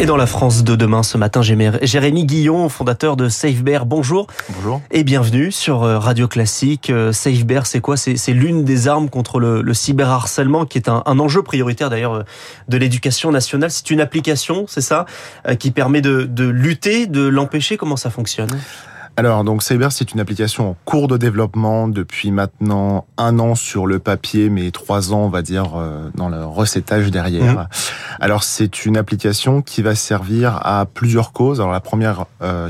Et dans la France de demain, ce matin, Jérémy Guillon, fondateur de Safebear. Bonjour. Bonjour. Et bienvenue sur Radio Classique. Safebear, c'est quoi ? C'est l'une des armes contre le cyberharcèlement, qui est un enjeu prioritaire d'ailleurs de l'éducation nationale. C'est une application, c'est ça, qui permet de lutter, de l'empêcher. Comment ça fonctionne ? Alors, donc, Safebear, c'est une application en cours de développement depuis maintenant 1 an sur le papier, mais 3 ans, on va dire, dans le recettage derrière. Mmh. Alors, c'est une application qui va servir à plusieurs causes. Alors, la première,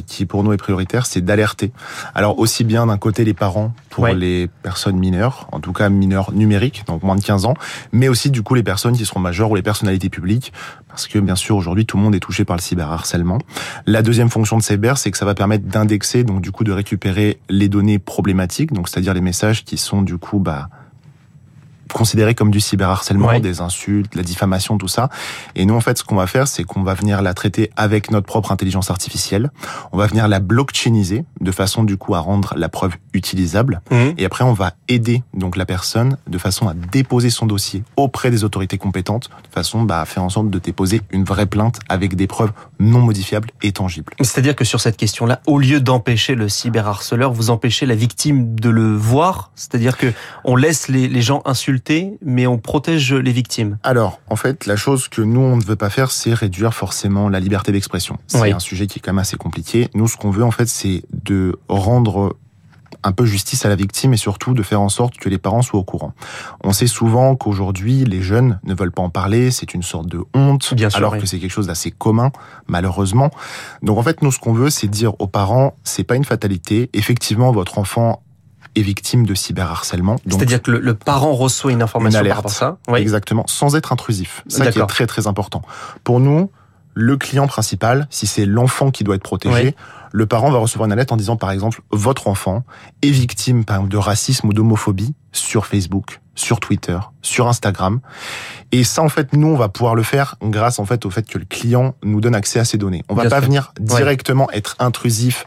qui pour nous est prioritaire, c'est d'alerter. Alors, aussi bien d'un côté les parents pour les personnes mineures, en tout cas mineures numériques, donc moins de 15 ans, mais aussi, du coup, les personnes qui seront majeures ou les personnalités publiques, parce que, bien sûr, aujourd'hui, tout le monde est touché par le cyberharcèlement. La deuxième fonction de Safebear, c'est que ça va permettre d'indexer, donc du coup de récupérer les données problématiques, donc c'est-à-dire les messages qui sont du coup considérés comme du cyberharcèlement, des insultes, la diffamation, tout ça. Et nous, en fait, ce qu'on va faire, c'est qu'on va venir la traiter avec notre propre intelligence artificielle. On va venir la blockchainiser de façon du coup à rendre la preuve utilisable. Et après, on va aider donc la personne de façon à déposer son dossier auprès des autorités compétentes, de façon à faire en sorte de déposer une vraie plainte avec des preuves non modifiables et tangibles. C'est-à-dire que sur cette question-là, au lieu d'empêcher le cyberharceleur, vous empêchez la victime de le voir. C'est-à-dire que on laisse les gens insulter, mais on protège les victimes. Alors, en fait, la chose que nous, on ne veut pas faire, c'est réduire forcément la liberté d'expression. C'est un sujet qui est quand même assez compliqué. Nous, ce qu'on veut, en fait, c'est de rendre un peu justice à la victime et surtout de faire en sorte que les parents soient au courant. On sait souvent qu'aujourd'hui, les jeunes ne veulent pas en parler, c'est une sorte de honte, que c'est quelque chose d'assez commun, malheureusement. Donc, en fait, nous, ce qu'on veut, c'est dire aux parents, c'est pas une fatalité. Effectivement, votre enfant est victime de cyberharcèlement. Donc, c'est-à-dire que le parent reçoit une information, une alerte, par rapport à ça. Exactement, sans être intrusif. C'est ça qui est très très important. Pour nous, le client principal, si c'est l'enfant qui doit être protégé, le parent va recevoir une alerte en disant, par exemple, votre enfant est victime par exemple de racisme ou d'homophobie sur Facebook, sur Twitter, sur Instagram. Et ça, en fait, nous, on va pouvoir le faire grâce en fait au fait que le client nous donne accès à ces données. On va pas venir directement être intrusif,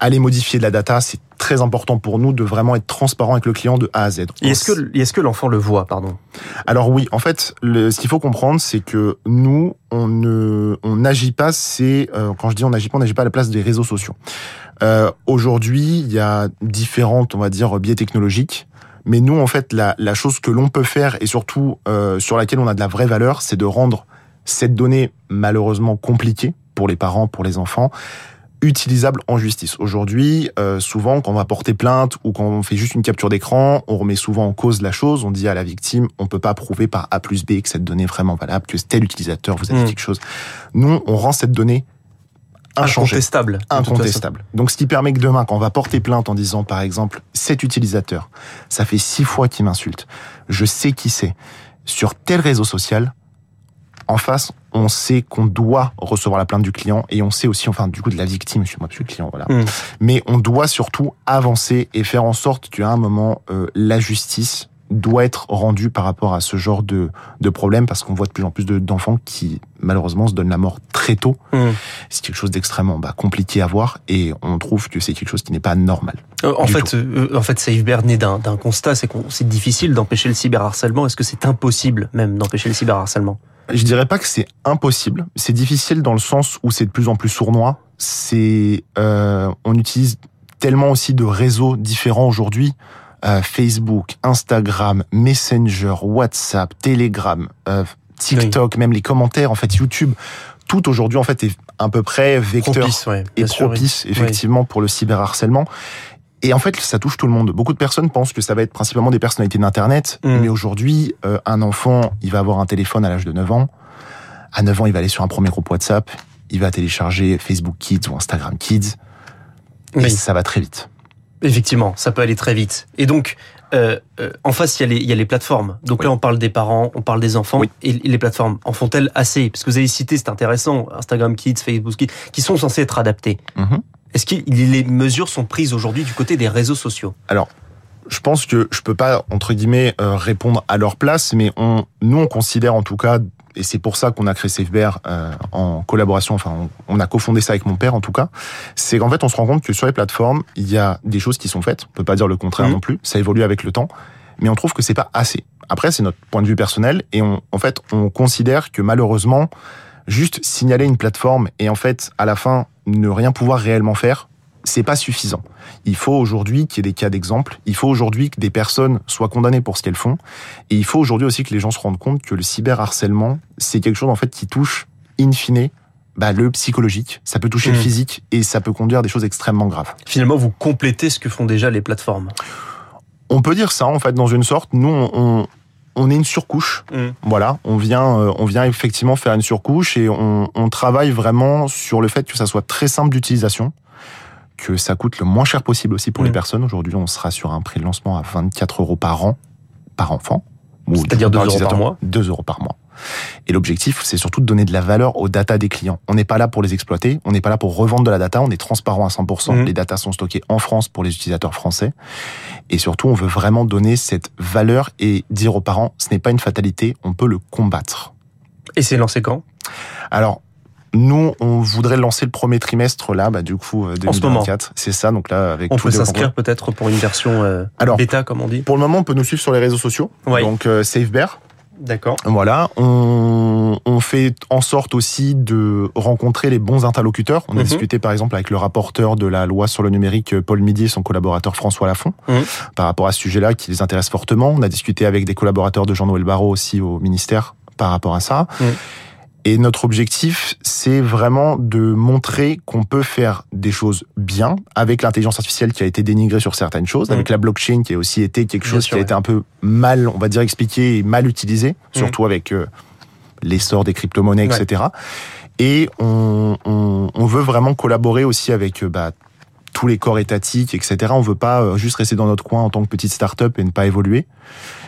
aller modifier de la data. C'est très important pour nous de vraiment être transparent avec le client de A à Z. Et est-ce que l'enfant le voit, pardon ? Alors oui, en fait, ce qu'il faut comprendre, c'est que nous, on n'agit pas, quand je dis on n'agit pas à la place des réseaux sociaux. Aujourd'hui, il y a différentes, on va dire, biais technologiques. Mais nous, en fait, la chose que l'on peut faire et surtout sur laquelle on a de la vraie valeur, c'est de rendre cette donnée malheureusement compliquée pour les parents, pour les enfants, utilisable en justice. Aujourd'hui, souvent, quand on va porter plainte ou quand on fait juste une capture d'écran, on remet souvent en cause la chose. On dit à la victime, on peut pas prouver par A plus B que cette donnée est vraiment valable, que tel utilisateur vous a dit quelque chose. Nous, on rend cette donnée incontestable. Donc, ce qui permet que demain, quand on va porter plainte en disant, par exemple, cet utilisateur, ça fait 6 fois qu'il m'insulte, je sais qui c'est, sur tel réseau social, en face, on sait qu'on doit recevoir la plainte du client et on sait aussi, enfin, du coup, de la victime, monsieur le client, voilà. Mais on doit surtout avancer et faire en sorte qu'à un moment, la justice doit être rendue par rapport à ce genre de problème, parce qu'on voit de plus en plus d'enfants qui, malheureusement, se donnent la mort très tôt. C'est quelque chose d'extrêmement compliqué à voir et on trouve que c'est quelque chose qui n'est pas normal. En fait, Safebear naît d'un constat, c'est que c'est difficile d'empêcher le cyberharcèlement. Est-ce que c'est impossible même d'empêcher le cyberharcèlement ? Je dirais pas que c'est impossible. C'est difficile dans le sens où c'est de plus en plus sournois. On utilise tellement aussi de réseaux différents aujourd'hui. Facebook, Instagram, Messenger, WhatsApp, Telegram, TikTok, même les commentaires, en fait, YouTube. Tout aujourd'hui, en fait, est à peu près vecteur propice, effectivement, pour le cyberharcèlement. Et en fait, ça touche tout le monde. Beaucoup de personnes pensent que ça va être principalement des personnalités d'Internet. Mais aujourd'hui, un enfant, il va avoir un téléphone à l'âge de 9 ans. À 9 ans, il va aller sur un premier groupe WhatsApp. Il va télécharger Facebook Kids ou Instagram Kids. Et ça va très vite. Effectivement, ça peut aller très vite. Et donc, en face, il y a les plateformes. Donc là, on parle des parents, on parle des enfants. Et les plateformes en font-elles assez ? Parce que vous avez cité, c'est intéressant, Instagram Kids, Facebook Kids, qui sont censés être adaptés. Est-ce que les mesures sont prises aujourd'hui du côté des réseaux sociaux ? Alors, je pense que je peux pas, entre guillemets, répondre à leur place, mais nous, on considère en tout cas, et c'est pour ça qu'on a créé Safebear en collaboration, on a cofondé ça avec mon père en tout cas, c'est qu'en fait, on se rend compte que sur les plateformes, il y a des choses qui sont faites, on peut pas dire le contraire non plus, ça évolue avec le temps, mais on trouve que c'est pas assez. Après, c'est notre point de vue personnel, et en fait, on considère que malheureusement, juste signaler une plateforme et en fait, à la fin, ne rien pouvoir réellement faire, c'est pas suffisant. Il faut aujourd'hui qu'il y ait des cas d'exemple, il faut aujourd'hui que des personnes soient condamnées pour ce qu'elles font, et il faut aujourd'hui aussi que les gens se rendent compte que le cyberharcèlement, c'est quelque chose en fait qui touche, in fine, le psychologique, ça peut toucher le physique, et ça peut conduire à des choses extrêmement graves. Finalement, vous complétez ce que font déjà les plateformes. On peut dire ça, en fait, dans une sorte, nous, on est une surcouche. Voilà, on vient effectivement faire une surcouche, et on travaille vraiment sur le fait que ça soit très simple d'utilisation, que ça coûte le moins cher possible aussi pour les personnes. Aujourd'hui, on sera sur un prix de lancement à 24 € par an, par enfant. C'est-à-dire 2 € par mois. 2 € par mois. Et l'objectif, c'est surtout de donner de la valeur aux data des clients. On n'est pas là pour les exploiter, on n'est pas là pour revendre de la data, on est transparent à 100%. Les data sont stockées en France pour les utilisateurs français. Et surtout, on veut vraiment donner cette valeur et dire aux parents, ce n'est pas une fatalité, on peut le combattre. Et c'est lancé quand ? Alors, nous, on voudrait lancer le premier trimestre, là, du coup, 2024. C'est ça, donc là, avec on tout peut s'inscrire peut-être pour une version bêta, comme on dit. Pour le moment, on peut nous suivre sur les réseaux sociaux. Oui. Donc, Safebear. D'accord. Voilà, on fait en sorte aussi de rencontrer les bons interlocuteurs. On a discuté par exemple avec le rapporteur de la loi sur le numérique, Paul Midy, et son collaborateur François Lafont, par rapport à ce sujet-là qui les intéresse fortement. On a discuté avec des collaborateurs de Jean-Noël Barrot aussi au ministère par rapport à ça. Et notre objectif, c'est vraiment de montrer qu'on peut faire des choses bien avec l'intelligence artificielle qui a été dénigrée sur certaines choses, avec la blockchain qui a aussi été quelque chose qui a été un peu mal, on va dire, expliqué et mal utilisé, surtout avec l'essor des crypto-monnaies, etc. Et on veut vraiment collaborer aussi avec tous les corps étatiques, etc. On veut pas juste rester dans notre coin en tant que petite start-up et ne pas évoluer.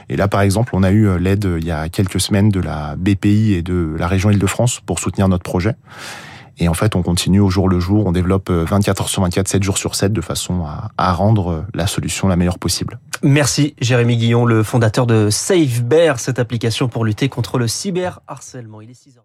Et là, par exemple, on a eu l'aide il y a quelques semaines de la BPI et de la région Île-de-France pour soutenir notre projet. Et en fait, on continue au jour le jour, on développe 24 heures sur 24, 7 jours sur 7, de façon à rendre la solution la meilleure possible. Merci Jérémy Guillon, le fondateur de Safebear, cette application pour lutter contre le cyberharcèlement. Il est 6h.